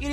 It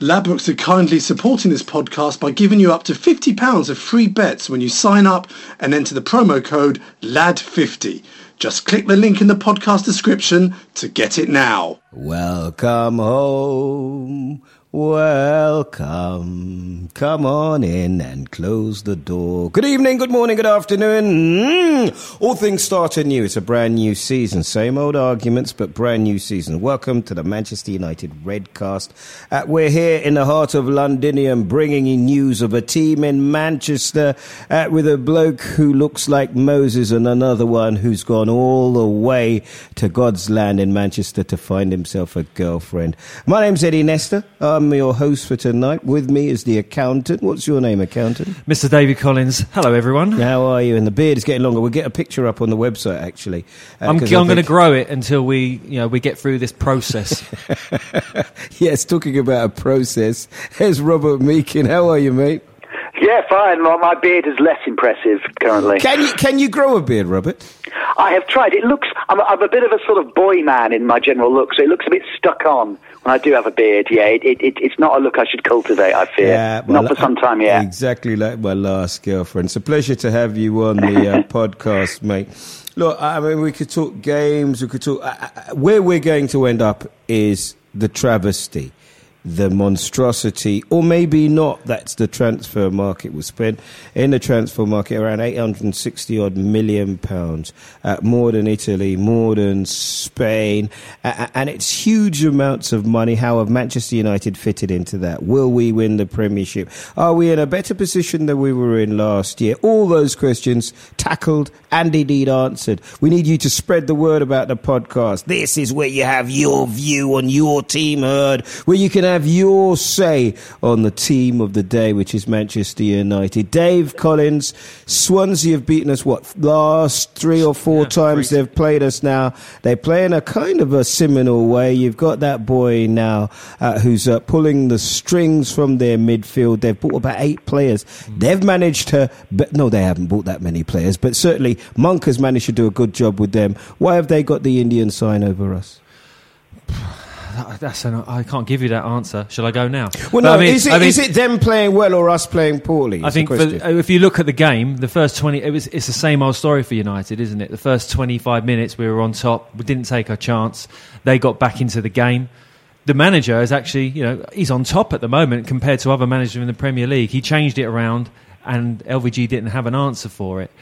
Ladbrokes are kindly supporting this podcast by giving you up to £50 of free bets when you sign up and enter the promo code LAD50. Just click the link in the podcast description to get it now. Welcome home, welcome. Come on in and close the door. Good evening, good morning, good afternoon. All things start anew. It's a brand new season. Same old arguments, but brand new season. Welcome to the Manchester United Redcast. We're here in the heart of Londinium, bringing you news of a team in Manchester with a bloke who looks like Moses and another one who's gone all the way to God's land in Manchester to find himself a girlfriend. My name's Eddie Nestor. I'm your host for tonight. With me is the accountant. What's your name, accountant? Mr. David Collins. Hello, everyone. How are you? And the beard is getting longer. We'll get a picture up on the website, actually. I'm going to grow it until we get through this process. Yes, talking about a process, here's Robert Meakin. How are you, mate? Yeah, fine. Well, my beard is less impressive currently. Can you grow a beard, Robert? I have tried. It looks... I'm a bit of a sort of boy man in my general look, so it looks a bit stuck on. I do have a beard, yeah. It's not a look I should cultivate, I fear. Yeah, not for some time, yeah. Exactly like my last girlfriend. It's a pleasure to have you on the podcast, mate. Look, I mean, we could talk games, we could talk... where we're going to end up is the travesty, the monstrosity, or maybe not. That's the transfer market. Was spent in the transfer market around 860 odd million pounds, more than Italy, more than Spain, and it's huge amounts of money. How have Manchester United fitted into that? Will we win the Premiership? Are we in a better position than we were in last year? All those questions tackled and indeed answered. We need you to spread the word about the podcast. This is where you have your view on your team heard, where you can have your say on the team of the day, which is Manchester United. Dave Collins, Swansea have beaten us, last three or four times they've played us now. They play in a kind of a seminal way. You've got that boy now who's pulling the strings from their midfield. They've bought about 8 players. They've managed to... No, they haven't bought that many players, but certainly Monk has managed to do a good job with them. Why have they got the Indian sign over us? I can't give you that answer. Shall I go now? Well, no, is it them playing well or us playing poorly? I think if you look at the game, the first 20, it's the same old story for United, isn't it? The first 25 minutes we were on top. We didn't take our chance. They got back into the game. The manager is actually, he's on top at the moment compared to other managers in the Premier League. He changed it around and LVG didn't have an answer for it.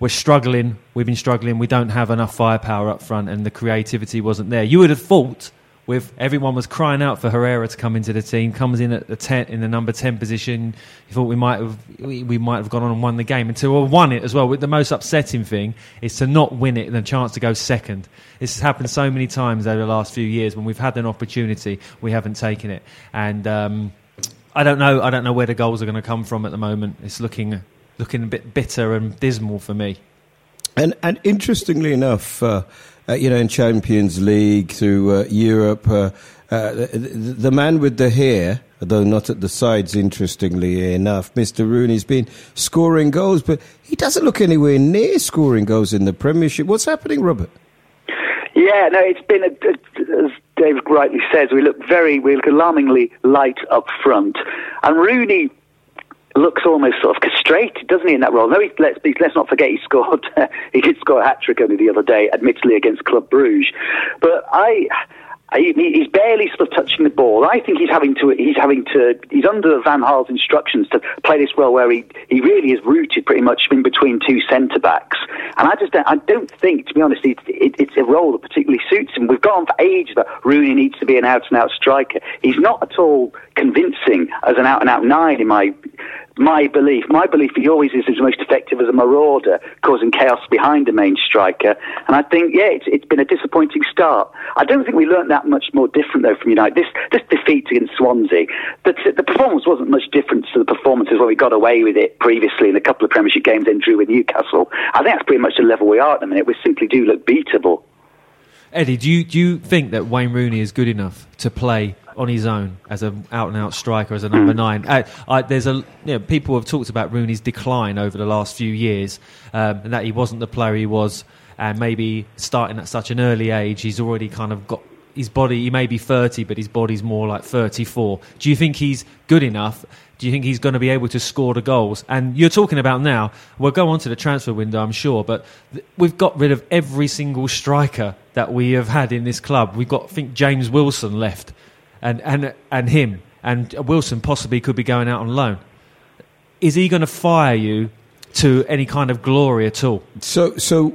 We're struggling. We've been struggling. We don't have enough firepower up front and the creativity wasn't there. You would have thought, with everyone was crying out for Herrera to come into the team, comes in at the 10, in the number 10 position. You thought we might have gone on and won the game. And to have won it as well, the most upsetting thing is to not win it and the chance to go second. This has happened so many times over the last few years when we've had an opportunity, we haven't taken it. And I don't know where the goals are going to come from at the moment. It's looking a bit bitter and dismal for me. And interestingly enough, in Champions League, through Europe, The man with the hair, though not at the sides, interestingly enough, Mr. Rooney's been scoring goals, but he doesn't look anywhere near scoring goals in the Premiership. What's happening, Robert? Yeah, no, it's been, as Dave rightly says, we look alarmingly light up front. And Rooney looks almost sort of castrated, doesn't he, in that role? No, let's not forget he did score a hat-trick only the other day, admittedly against Club Brugge. But he's barely sort of touching the ball. I think he's under Van Gaal's instructions to play this role where he really is rooted pretty much in between two centre-backs. And I don't think, to be honest, it's a role that particularly suits him. We've gone for ages that Rooney needs to be an out-and-out striker. He's not at all convincing as an out-and-out nine in my belief. My belief he always is most effective as a marauder, causing chaos behind the main striker. And I think, yeah, it's been a disappointing start. I don't think we learned that much more different, though, from United. This defeat against Swansea, the performance wasn't much different to the performances where we got away with it previously in a couple of Premiership games, then drew with Newcastle. I think that's pretty much the level we are at the minute. We simply do look beatable. Eddie, do you think that Wayne Rooney is good enough to play on his own as an out-and-out striker, as a number nine? People have talked about Rooney's decline over the last few years, and that he wasn't the player he was, and maybe starting at such an early age, he's already kind of got his body, he may be 30, but his body's more like 34. Do you think he's good enough? Do you think he's going to be able to score the goals? And you're talking about now, we'll go on to the transfer window, I'm sure, but we've got rid of every single striker that we have had in this club. We've got, I think, James Wilson left, and him. And Wilson possibly could be going out on loan. Is he going to fire you to any kind of glory at all? So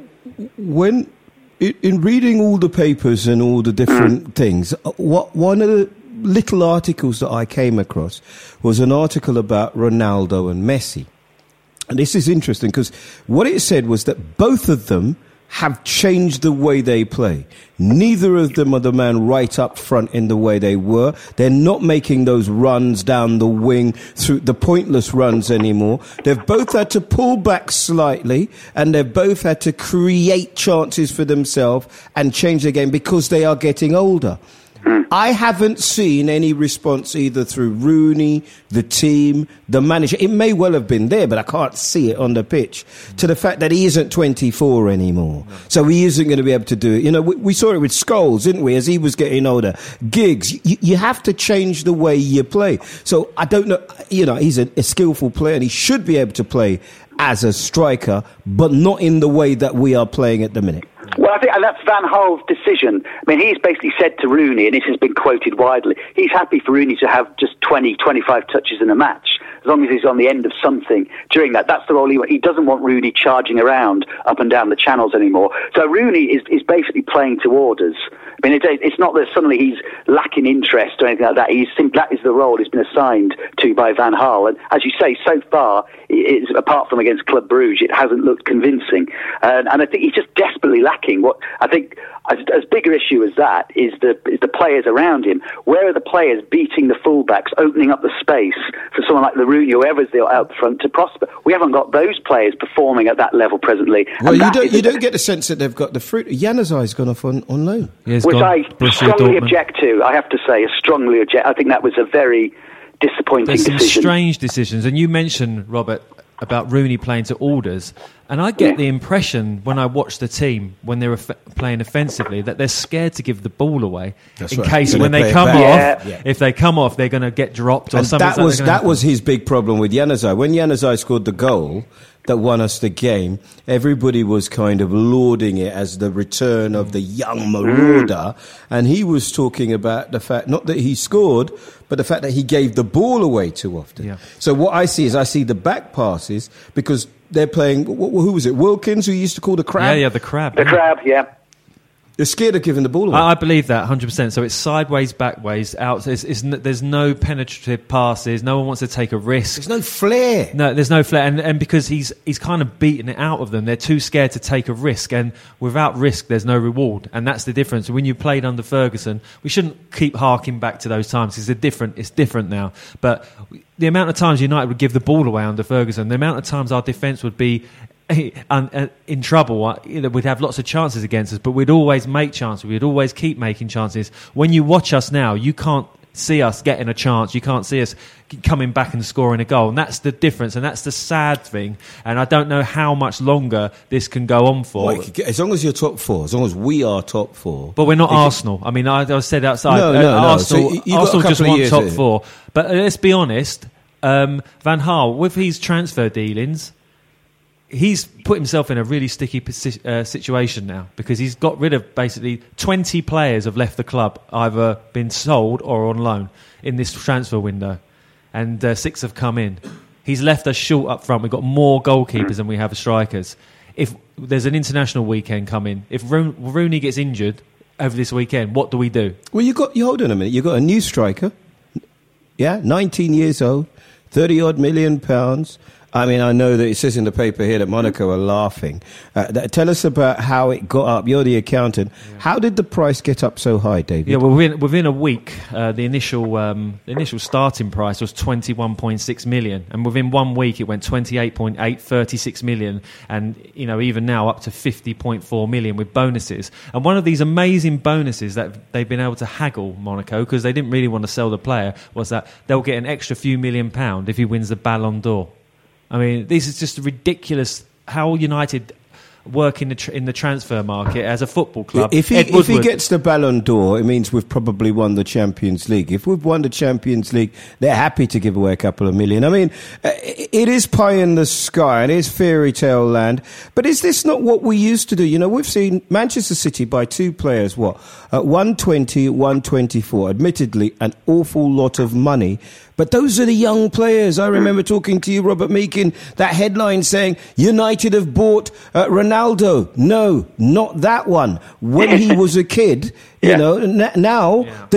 when, in reading all the papers and all the different things, one of the little articles that I came across was an article about Ronaldo and Messi. And this is interesting because what it said was that both of them have changed the way they play. Neither of them are the man right up front in the way they were. They're not making those runs down the wing, through the pointless runs anymore. They've both had to pull back slightly, and they've both had to create chances for themselves and change the game because they are getting older. I haven't seen any response either through Rooney, the team, the manager. It may well have been there, but I can't see it on the pitch, to the fact that he isn't 24 anymore. So he isn't going to be able to do it. You know, we saw it with Scholes, didn't we, as he was getting older. Giggs, you have to change the way you play. So I don't know, you know, he's a skillful player and he should be able to play as a striker, but not in the way that we are playing at the minute. Well, I think, and that's Van Gaal's decision. I mean, he's basically said to Rooney, and this has been quoted widely, he's happy for Rooney to have just 20, 25 touches in a match, as long as he's on the end of something during that. That's the role he wants. He doesn't want Rooney charging around up and down the channels anymore. So Rooney is basically playing to orders. I mean, it's not that suddenly he's lacking interest or anything like that. That is the role he's been assigned to by Van Gaal. And as you say, so far, apart from against Club Brugge, it hasn't looked convincing. And I think he's just desperately lacking. What I think, as bigger issue as that, is the players around him. Where are the players beating the fullbacks, opening up the space for someone like the Rooney, whoever's there out front, to prosper? We haven't got those players performing at that level presently. Well, you don't get the sense that they've got the fruit. Januzaj's gone off on loan. Yes. Which I strongly object to, I have to say. I think that was a very disappointing decision. There's some strange decisions. And you mentioned, Robert, about Rooney playing to orders. And I get the impression when I watch the team, when they're playing offensively, that they're scared to give the ball away. That's in right. Case when they come off, if they come off, they're going to get dropped or something. That was his big problem with Januzaj. When Januzaj scored the goal that won us the game, everybody was kind of lauding it as the return of the young marauder. And he was talking about the fact, not that he scored, but the fact that he gave the ball away too often. Yeah. So what I see is the back passes, because they're playing, who was it, Wilkins, who you used to call the crab? Yeah, the crab. They're scared of giving the ball away. I believe that, 100%. So it's sideways, backways, out. There's no penetrative passes. No one wants to take a risk. There's no flair. No, there's no flair. And because he's kind of beaten it out of them, they're too scared to take a risk. And without risk, there's no reward. And that's the difference. When you played under Ferguson, we shouldn't keep harking back to those times. It's different now. But the amount of times United would give the ball away under Ferguson, the amount of times our defence would be in trouble. We'd have lots of chances against us, but we'd always make chances. We'd always keep making chances. When you watch us now, you can't see us getting a chance. You can't see us coming back and scoring a goal. And that's the difference, and that's the sad thing. And I don't know how much longer this can go on for. Well, as long as you're top four, as long as we are top four. But we're not Arsenal. I mean, I said outside, Arsenal, so Arsenal just want top four. But let's be honest, Van Gaal, with his transfer dealings, he's put himself in a really sticky situation now, because he's got rid of basically 20 players have left the club, either been sold or on loan in this transfer window, and 6 have come in. He's left us short up front. We've got more goalkeepers than we have strikers. If there's an international weekend coming, if Rooney gets injured over this weekend, what do we do? Well, you hold on a minute. You've got a new striker, 19 years old, 30-odd million £30-odd million. I mean, I know that it says in the paper here that Monaco are laughing. Tell us about how it got up. You're the accountant. Yeah. How did the price get up so high, David? Yeah, well, within a week, the initial starting price was 21.6 million. And within 1 week, it went 28.8, 36 million. And, even now up to 50.4 million with bonuses. And one of these amazing bonuses that they've been able to haggle Monaco, because they didn't really want to sell the player, was that they'll get an extra few £1 million if he wins the Ballon d'Or. I mean, this is just ridiculous how United work in the transfer market as a football club. If he gets the Ballon d'Or, it means we've probably won the Champions League. If we've won the Champions League, they're happy to give away a couple of million. I mean, it is pie in the sky and it is fairy tale land. But is this not what we used to do? We've seen Manchester City buy two players, at 120, 124. Admittedly, an awful lot of money. But those are the young players. I remember talking to you, Robert Meakin, that headline saying, United have bought Ronaldo. No, not that one. When he was a kid, the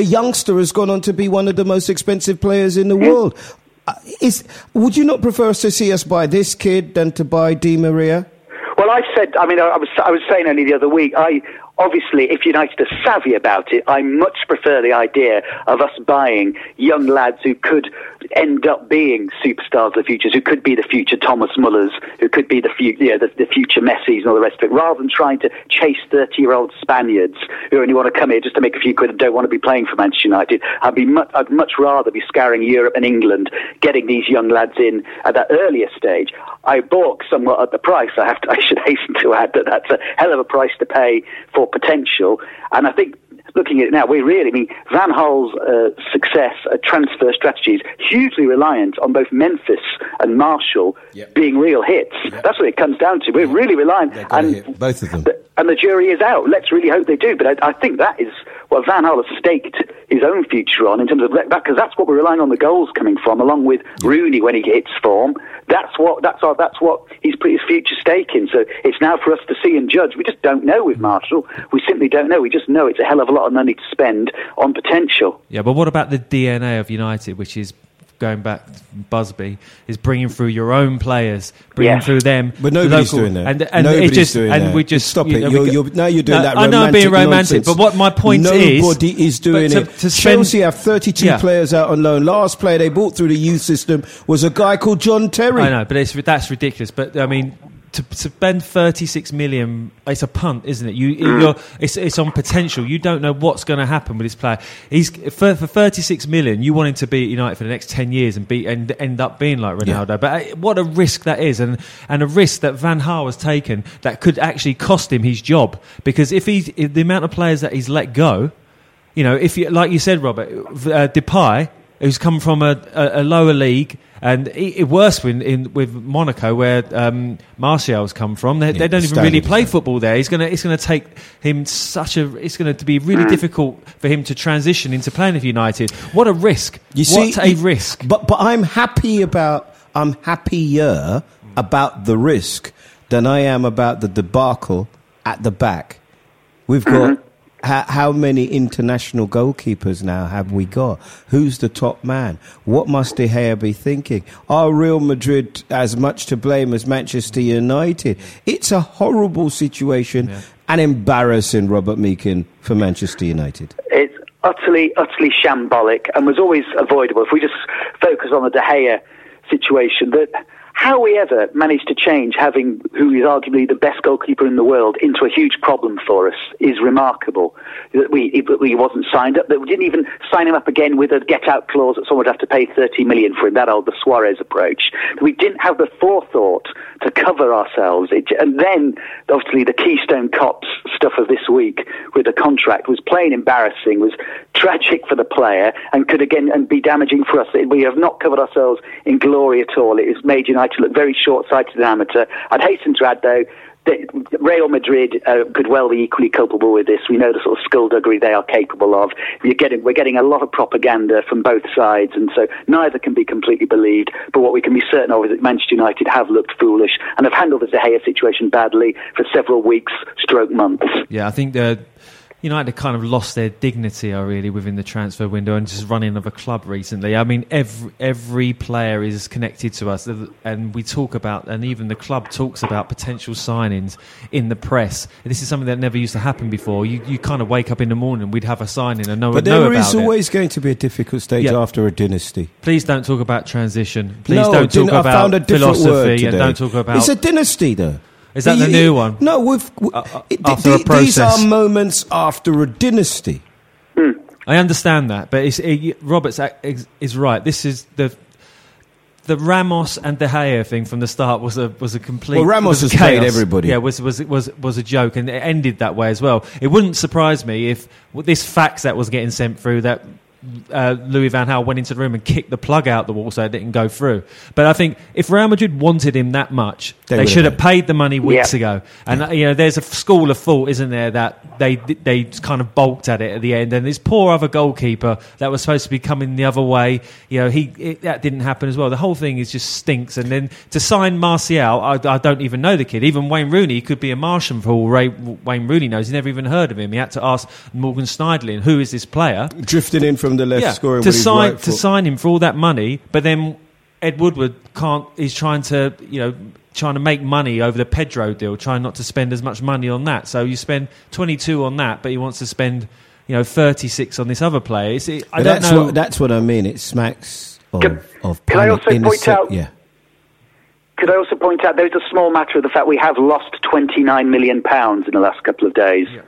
youngster has gone on to be one of the most expensive players in the world. Would you not prefer us to see us buy this kid than to buy Di Maria? Well, I was saying only the other week, obviously, if United are savvy about it, I much prefer the idea of us buying young lads who could end up being superstars of the future, who could be the future Thomas Mullers, who could be the future Messis and all the rest of it, rather than trying to chase 30-year-old Spaniards who only want to come here just to make a few quid and don't want to be playing for Manchester United. I'd much rather be scouring Europe and England, getting these young lads in at that earlier stage. I balk somewhat at the price. I should hasten to add that that's a hell of a price to pay for potential, and I think looking at it now, Van Gaal's success at transfer strategies hugely reliant on both Memphis and Martial being real hits. Yep. That's what it comes down to. We're really reliant on both of them. And the jury is out. Let's really hope they do. But I think that is what Van Gaal has staked his own future on in terms of left back, because that's what we're relying on the goals coming from, along with Rooney when he hits form. That's what he's put his future stake in. So it's now for us to see and judge. We just don't know with Martial. We simply don't know. We just know it's a hell of a lot of money to spend on potential. Yeah, but what about the DNA of United, which is going back to Busby, is bringing through your own players, through them. But nobody's doing that. And we just stop it. Now you're doing that. I know I'm being romantic, but what my point is, nobody is doing it. Chelsea have 32 players out on loan. Last player they bought through the youth system was a guy called John Terry. I know, but that's ridiculous. But I mean, to spend 36 million, it's a punt, isn't it? It's on potential. You don't know what's going to happen with this player. For 36 million, you want him to be at United for the next 10 years and end up being like Ronaldo. Yeah. But what a risk that is, and a risk that Van Gaal has taken that could actually cost him his job. Because if the amount of players that he's let go, like you said, Robert, Depay, who's come from a lower league, and worse with Monaco, where Martial's come from. They don't even really play football there. It's going to be really difficult for him to transition into playing with United. What a risk! What a risk! But I'm happier about the risk than I am about the debacle at the back. We've got. How many international goalkeepers now have we got? Who's the top man? What must De Gea be thinking? Are Real Madrid as much to blame as Manchester United? It's a horrible situation and embarrassing, Robert Meakin, for Manchester United. It's utterly, utterly shambolic and was always avoidable. If we just focus on the De Gea situation, that how we ever managed to change having who is arguably the best goalkeeper in the world into a huge problem for us is remarkable. That he wasn't signed up, that we didn't even sign him up again with a get-out clause that someone would have to pay 30 million for him, that old the Suarez approach. We didn't have the forethought to cover ourselves. And then, obviously, the Keystone Cops stuff of this week with the contract was plain embarrassing, was tragic for the player, and could again and be damaging for us. We have not covered ourselves in glory at all. It has made United look very short-sighted and amateur. I'd hasten to add, though, that Real Madrid could well be equally culpable with this. We know the sort of skullduggery they are capable of. We're getting a lot of propaganda from both sides, and so neither can be completely believed. But what we can be certain of is that Manchester United have looked foolish and have handled the De Gea situation badly for several weeks, stroke months. Yeah, I think United kind of lost their dignity, really, within the transfer window and just running of a club recently. I mean, every player is connected to us, and we talk about, and even the club talks about potential signings in the press. And this is something that never used to happen before. You kind of wake up in the morning, we'd have a signing, and no one knew about it. But there is always going to be a difficult stage after a dynasty. Please don't talk about transition. Please don't talk about philosophy, and don't talk about. It's a dynasty, though. Is that the new one? No, after a process. These are moments after a dynasty. Mm. I understand that, but Roberts is right. This is the Ramos and De Gea thing from the start was a complete. Well, Ramos has played everybody. Yeah, was a joke, and it ended that way as well. It wouldn't surprise me if this fax that was getting sent through that. Louis Van Gaal went into the room and kicked the plug out the wall so it didn't go through. But I think if Real Madrid wanted him that much, they should have paid the money weeks ago. And there's a school of thought, isn't there, that they kind of balked at it at the end. And this poor other goalkeeper that was supposed to be coming the other way, that didn't happen as well. The whole thing is just stinks. And then to sign Martial, I don't even know the kid. Even Wayne Rooney could be a Martian for all Wayne Rooney knows. He never even heard of him. He had to ask Morgan Snydlin, who is this player? Drifting in from the left, scoring to sign right to sign him for all that money, but then Ed Woodward is trying to make money over the Pedro deal, trying not to spend as much money on that. So you spend 22 on that, but he wants to spend 36 on this other player. I don't know. That's what I mean. It smacks of. Could I also point out there is a small matter of the fact we have lost £29 million in the last couple of days. Yeah,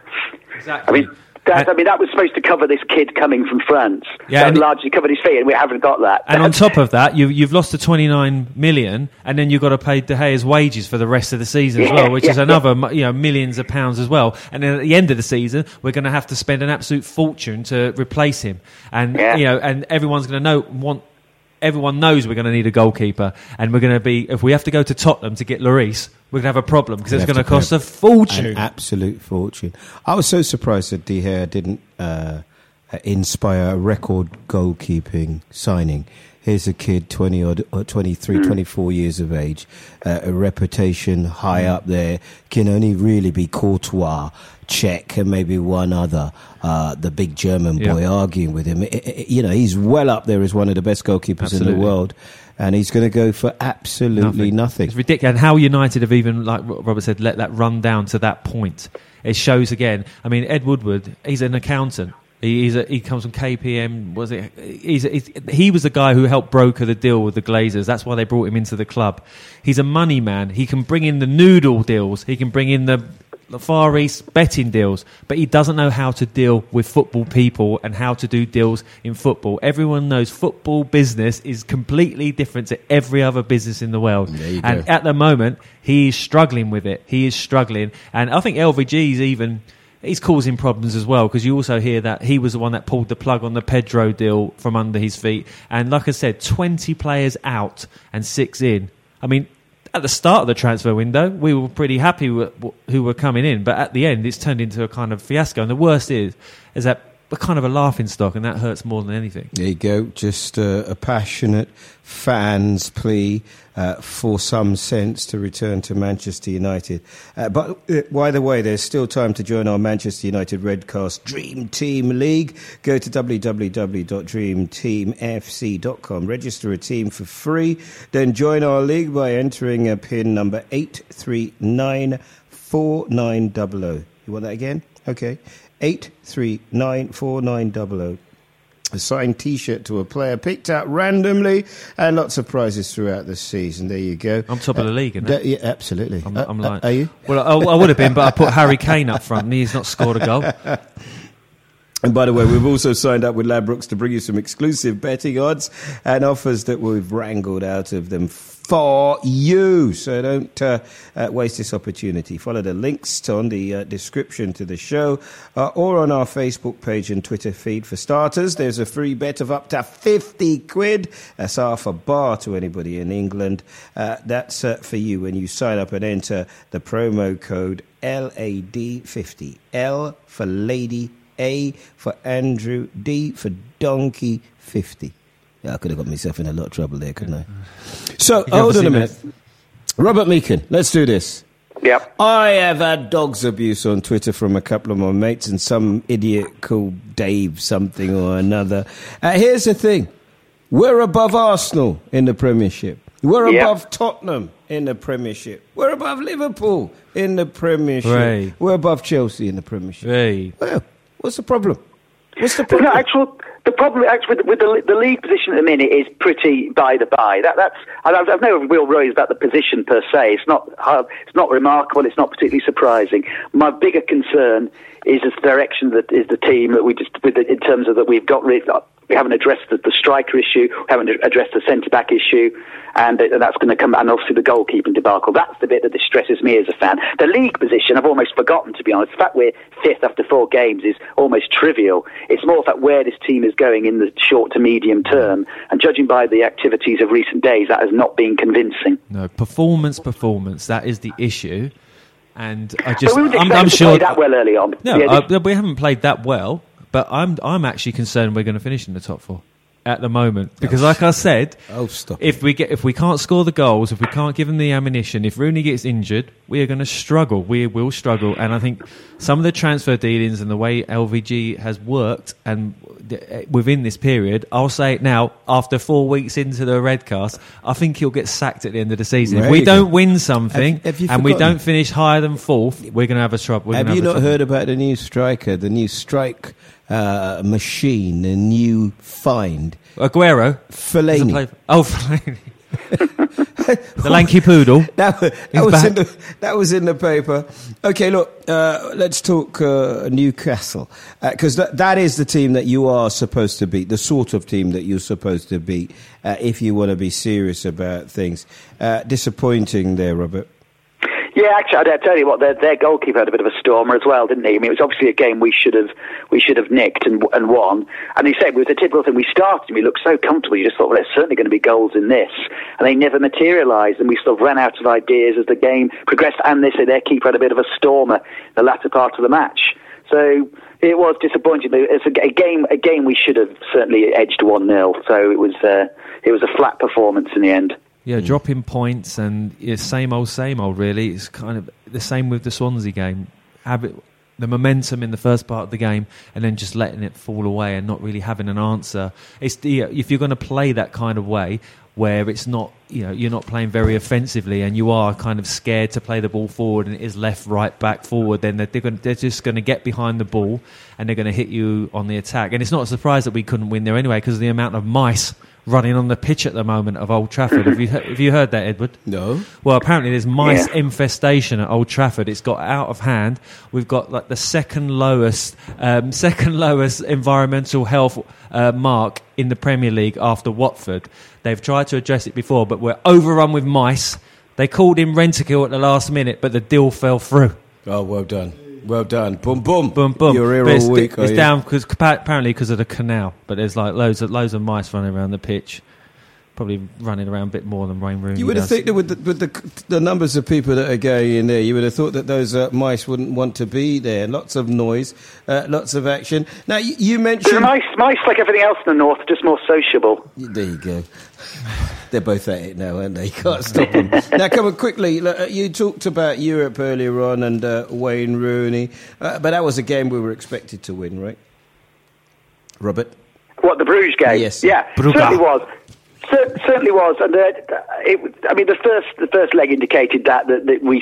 exactly. That was supposed to cover this kid coming from France. Yeah, that largely covered his fee, and we haven't got that. And on top of that, you've lost the 29 million, and then you've got to pay De Gea's wages for the rest of the season as well, which is another millions of pounds as well. And then at the end of the season, we're going to have to spend an absolute fortune to replace him. And and everyone's going to everyone knows we're going to need a goalkeeper, and we're going to be if we have to go to Tottenham to get Lloris, we're going to have a problem because it's going to cost a fortune, an absolute fortune. I was so surprised that De Gea didn't inspire a record goalkeeping signing. Here's a kid, 23, 24 years of age, a reputation high up there, can only really be Courtois, Czech, and maybe one other, the big German boy arguing with him. He's well up there as one of the best goalkeepers in the world, and he's going to go for absolutely nothing. It's ridiculous. And how United have even, like Robert said, let that run down to that point. It shows again. I mean, Ed Woodward, he's an accountant. He comes from KPM. He was the guy who helped broker the deal with the Glazers. That's why they brought him into the club. He's a money man. He can bring in the noodle deals. He can bring in the Far East betting deals, but he doesn't know how to deal with football people and how to do deals in football. Everyone knows football business is completely different to every other business in the world. At the moment, he is struggling with it. He is struggling. And I think LVG is even... He's causing problems as well, because you also hear that he was the one that pulled the plug on the Pedro deal from under his feet. And like I said, 20 players out and 6 in. I mean, at the start of the transfer window, we were pretty happy with who were coming in. But at the end, it's turned into a kind of fiasco. And the worst is that we're kind of a laughing stock, and that hurts more than anything. There you go. Just a passionate fan's plea for some sense to return to Manchester United. But by the way, there's still time to join our Manchester United Redcast Dream Team League. Go to www.dreamteamfc.com. Register a team for free. Then join our league by entering a pin number 8394900. You want that again? Okay. 8394900. a signed T-shirt to a player picked out randomly, and lots of prizes throughout the season. There you go. I'm top of the league, isn't it? Yeah, absolutely. I'm like, are you? Well, I would have been, but I put Harry Kane up front, and he's not scored a goal. And by the way, we've also signed up with Ladbrokes to bring you some exclusive betting odds and offers that we've wrangled out of them for you. So don't waste this opportunity. Follow the links on the description to the show or on our Facebook page and Twitter feed. For starters, there's a free bet of up to 50 quid. That's half a bar to anybody in England. That's for you when you sign up and enter the promo code LAD50. L for lady, A for Andrew, D for donkey, 50. Yeah, I could have got myself in a lot of trouble there, couldn't I? So, hold on a minute. Robert Meakin, let's do this. Yep. I have had dog's abuse on Twitter from a couple of my mates and some idiot called Dave something or another. Here's the thing. We're above Arsenal in the Premiership. We're above Tottenham in the Premiership. We're above Liverpool in the Premiership. Right. We're above Chelsea in the Premiership. Right. Well, what's the problem? What's the problem? The problem actually with the league position at the minute is pretty by the by. I've no real worries about the position per se. It's not remarkable. It's not particularly surprising. My bigger concern is the direction that is the team that we just in terms of that we've got rid of. We haven't addressed the striker issue. We haven't addressed the centre-back issue. And that's going to come, and obviously the goalkeeping debacle. That's the bit that distresses me as a fan. The league position, I've almost forgotten, to be honest. The fact we're fifth after 4 games is almost trivial. It's more about where this team is going in the short to medium term. And judging by the activities of recent days, that has not been convincing. No, performance. That is the issue. And I'm sure that well early on. No, yeah, we haven't played that well. But I'm actually concerned we're going to finish in the top 4 at the moment because, like I said, if we can't score the goals, if we can't give them the ammunition, if Rooney gets injured, we are going to struggle. We will struggle, and I think some of the transfer dealings and the way LVG has worked and within this period, I'll say it now, after 4 weeks into the Redcast, I think he'll get sacked at the end of the season. If we don't win something and we don't finish higher than 4th, we're going to have a trouble. Have you not heard about the new striker, the new strike machine, the new find? Aguero? Fellaini. Fellaini. The lanky poodle. That was in the paper. Okay, look, let's talk Newcastle, because that is the team that you are supposed to beat, the sort of team that you're supposed to beat if you want to be serious about things. Disappointing there, Robert. Yeah, actually, I'll tell you what, their goalkeeper had a bit of a stormer as well, didn't he? I mean, it was obviously a game we should have nicked and won. And he said it was a typical thing. We started and we looked so comfortable. You just thought, well, there's certainly going to be goals in this. And they never materialised. And we sort of ran out of ideas as the game progressed. And they said their keeper had a bit of a stormer the latter part of the match. So it was disappointing. It's a game we should have certainly edged 1-0. So it was a flat performance in the end. Yeah, dropping points and same old, really. It's kind of the same with the Swansea game. The momentum in the first part of the game and then just letting it fall away and not really having an answer. If you're going to play that kind of way where it's not, you're not playing very offensively and you are kind of scared to play the ball forward and it is left, right, back, forward, then they're just going to get behind the ball and they're going to hit you on the attack. And it's not a surprise that we couldn't win there anyway because of the amount of mice running on the pitch at the moment of Old Trafford. Have you heard that, Edward? No. Well, apparently there's mice infestation at Old Trafford. It's got out of hand. We've got like the second lowest environmental health mark in the Premier League after Watford. They've tried to address it before, but we're overrun with mice. They called in Rentakill at the last minute, but the deal fell through. Oh, well done. Well done. Boom, boom. Boom, boom. You're here all week, are you? It's down because of the canal, but there's like loads of mice running around the pitch, probably running around a bit more than Wayne Rooney. You would have thought that with the numbers of people that are going in there, you would have thought that those mice wouldn't want to be there. Lots of noise, lots of action. Now, you mentioned... Mice, like everything else in the north, just more sociable. There you go. They're both at it now, aren't they? You can't stop them. Now, come on, quickly, look, you talked about Europe earlier on and Wayne Rooney, but that was a game we were expected to win, right? Robert? What, the Bruges game? Yes. Yeah, Brugge. Certainly was. And The first leg indicated that we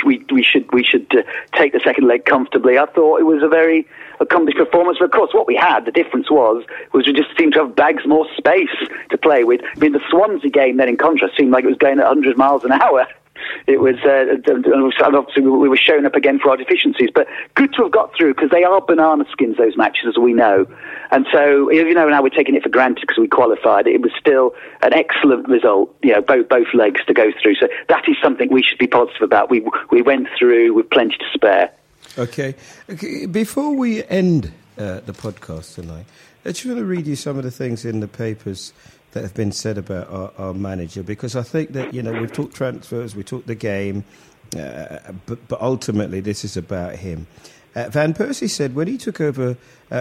should take the second leg comfortably. I thought it was a very accomplished performance. But of course, what we had, the difference was we just seemed to have bags more space to play with. I mean, the Swansea game then, in contrast, seemed like it was going at 100 miles an hour. It was, and obviously we were shown up again for our deficiencies. But good to have got through, because they are banana skins, those matches, as we know. And so, you know, now we're taking it for granted because we qualified. It was still an excellent result, you know, both legs to go through. So that is something we should be positive about. We went through with plenty to spare. Okay. Before we end the podcast tonight, I just want to read you some of the things in the papers that have been said about our manager, because I think that, you know, we've talked transfers, we talked the game, but ultimately this is about him. Van Persie said when he took over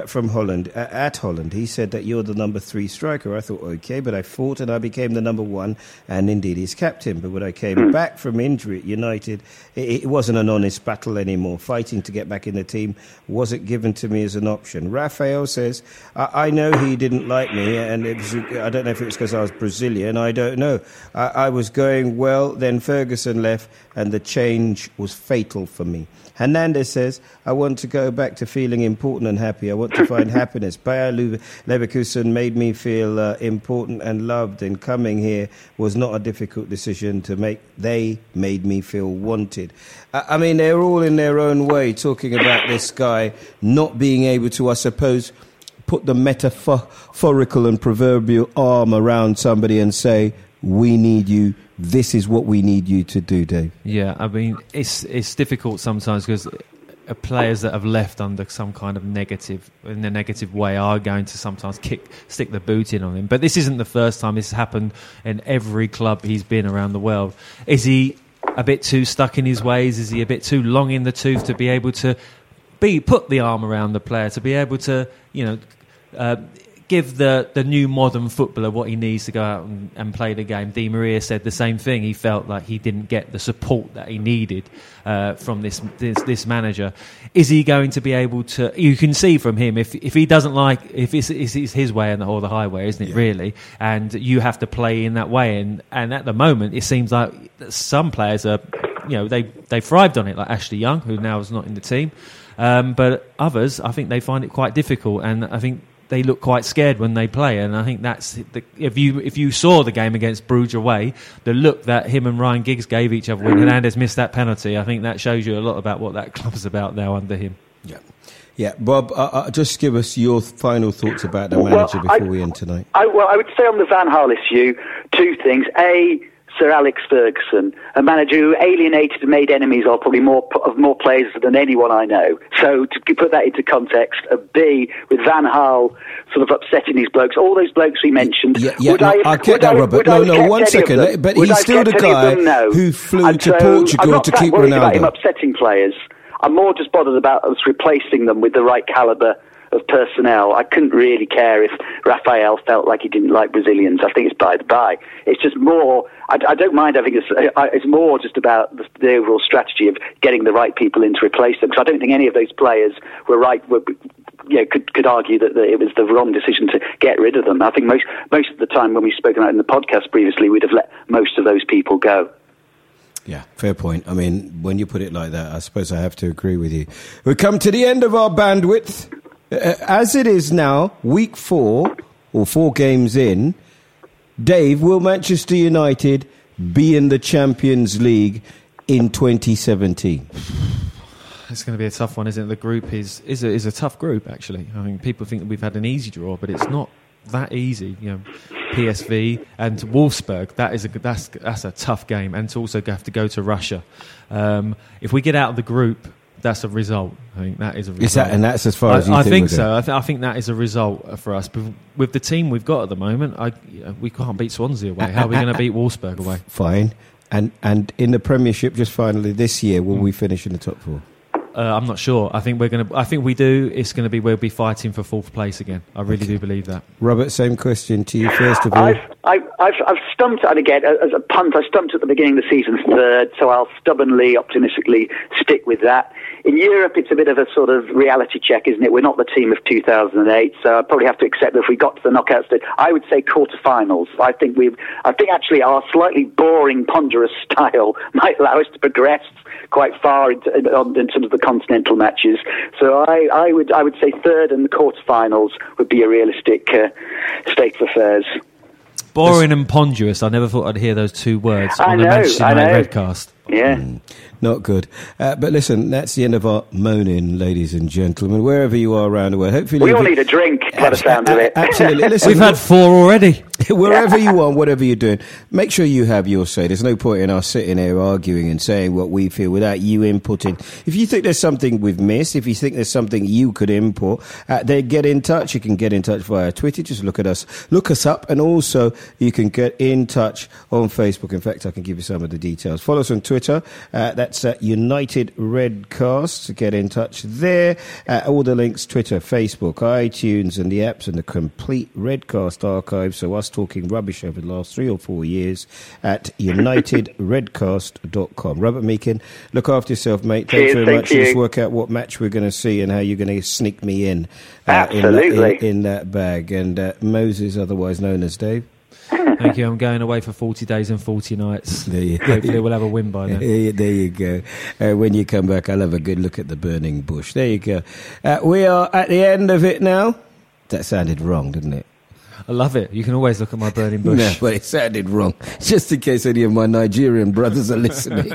from Holland, at Holland, he said that you're the number 3 striker. I thought, okay, but I fought and I became the number 1, and indeed he's captain. But when I came back from injury at United, it wasn't an honest battle anymore. Fighting to get back in the team wasn't given to me as an option. Rafael says, I know he didn't like me, and it was, I don't know if it was because I was Brazilian, I don't know. I was going well, then Ferguson left, and the change was fatal for me. Hernandez says, I want to go back to feeling important and happy. I want to find happiness. Bayer Leverkusen made me feel important and loved, and coming here was not a difficult decision to make. They made me feel wanted. I mean, they're all in their own way talking about this guy not being able to, I suppose, put the metaphorical and proverbial arm around somebody and say, we need you. This is what we need you to do, Dave. Yeah, I mean, it's difficult sometimes because players that have left under some kind of negative, in a negative way, are going to sometimes stick the boot in on him. But this isn't the first time. This has happened in every club he's been around the world. Is he a bit too stuck in his ways? Is he a bit too long in the tooth to be able to put the arm around the player, to be able to, you know, give the new modern footballer what he needs to go out and play the game? Di Maria said the same thing. He felt like he didn't get the support that he needed from this manager. Is he going to be able to? You can see from him if he doesn't like, if it's his way and or the highway, isn't it, really? And you have to play in that way. And at the moment, it seems like some players are, you know, they thrived on it, like Ashley Young, who now is not in the team. But others, I think they find it quite difficult, and I think they look quite scared when they play, and I think that's if you saw the game against Bruges away, the look that him and Ryan Giggs gave each other when Hernandez missed that penalty, I think that shows you a lot about what that club's about now under him. Yeah, Bob, just give us your final thoughts about the manager before we end tonight. I would say on the Van Gaal issue, two things. A, Sir Alex Ferguson, a manager who alienated and made enemies of probably more players than anyone I know. So to put that into context, B, with Van Gaal sort of upsetting these blokes, all those blokes we mentioned. Yeah, I get that, Robert. No, 1 second. But he's still the guy who flew to Portugal to keep Ronaldo. I'm not worried about him upsetting players. I'm more just bothered about us replacing them with the right calibre of personnel. I couldn't really care if Rafael felt like he didn't like Brazilians. I think it's by the by. It's just more, I don't mind. I think it's more just about the overall strategy of getting the right people in to replace them, because I don't think any of those players were right, you know, could argue that it was the wrong decision to get rid of them. I think most of the time when we've spoken about it in the podcast previously, we'd have let most of those people go. Yeah, fair point. I mean, when you put it like that, I suppose I have to agree with you. We come to the end of our bandwidth. As it is now, week 4, or 4 games in, Dave, will Manchester United be in the Champions League in 2017? It's going to be a tough one, isn't it? The group is a tough group, actually. I mean, people think that we've had an easy draw, but it's not that easy. You know, PSV and Wolfsburg, that's a tough game, and to also have to go to Russia. If we get out of the group, that's a result. I think that is a result. And that's as far as you think? I think so. I think that is a result for us. But with the team we've got at the moment, we can't beat Swansea away. How are we going to beat Wolfsburg away? Fine. And in the Premiership, just finally this year, will we finish in the top 4? I'm not sure. I think we're going to. I think we do. It's going to be we'll be fighting for 4th place again. I really do believe that. Robert, same question to you. First of all, I've stumped, and again, as a punt, I stumped at the beginning of the season third, so I'll stubbornly, optimistically stick with that. In Europe, it's a bit of a sort of reality check, isn't it? We're not the team of 2008, so I probably have to accept that if we got to the knockout stage, I would say quarterfinals. I think actually our slightly boring, ponderous style might allow us to progress quite far in terms of the continental matches. So I would say third and quarterfinals would be a realistic state of affairs. Boring and ponderous. I never thought I'd hear those two words on the Manchester United Redcast. Yeah. Not good. But listen, that's the end of our moaning, ladies and gentlemen, wherever you are around the world. Hopefully, we all need a drink by the sound of it. Absolutely. Listen, we've had four already. Wherever you are, whatever you're doing, make sure you have your say. There's no point in us sitting here arguing and saying what we feel without you inputting. If you think there's something we've missed, if you think there's something you could input, then get in touch. You can get in touch via Twitter. Just look us up, and also you can get in touch on Facebook. In fact, I can give you some of the details. Follow us on Twitter. That's United Redcast. Get in touch there. All the links, Twitter, Facebook, iTunes, and the apps, and the complete Redcast archive. So us talking rubbish over the last 3 or 4 years at unitedredcast.com. Robert Meakin, look after yourself, mate. Thanks very much. Let's work out what match we're going to see and how you're going to sneak me in. Absolutely. In that bag. And Moses, otherwise known as Dave. Thank you. I'm going away for 40 days and 40 nights. Hopefully we'll have a win by then. There you go. When you come back, I'll have a good look at the burning bush. There you go. We are at the end of it now. That sounded wrong, didn't it? I love it. You can always look at my burning bush. No, but it sounded wrong. Just in case any of my Nigerian brothers are listening,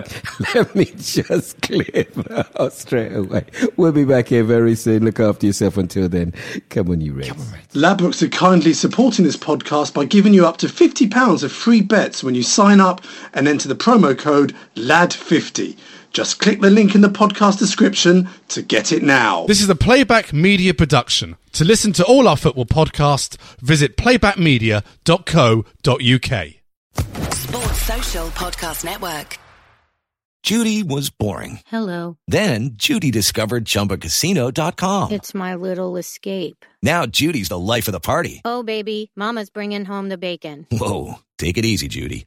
let me just clear that out straight away. We'll be back here very soon. Look after yourself until then. Come on, you Reds. Ladbrokes are kindly supporting this podcast by giving you up to £50 of free bets when you sign up and enter the promo code LAD50. Just click the link in the podcast description to get it now. This is a Playback Media production. To listen to all our football podcasts, visit playbackmedia.co.uk. Sports Social Podcast Network. Judy was boring. Hello. Then Judy discovered Chumbacasino.com. It's my little escape. Now Judy's the life of the party. Oh, baby, mama's bringing home the bacon. Whoa, take it easy, Judy.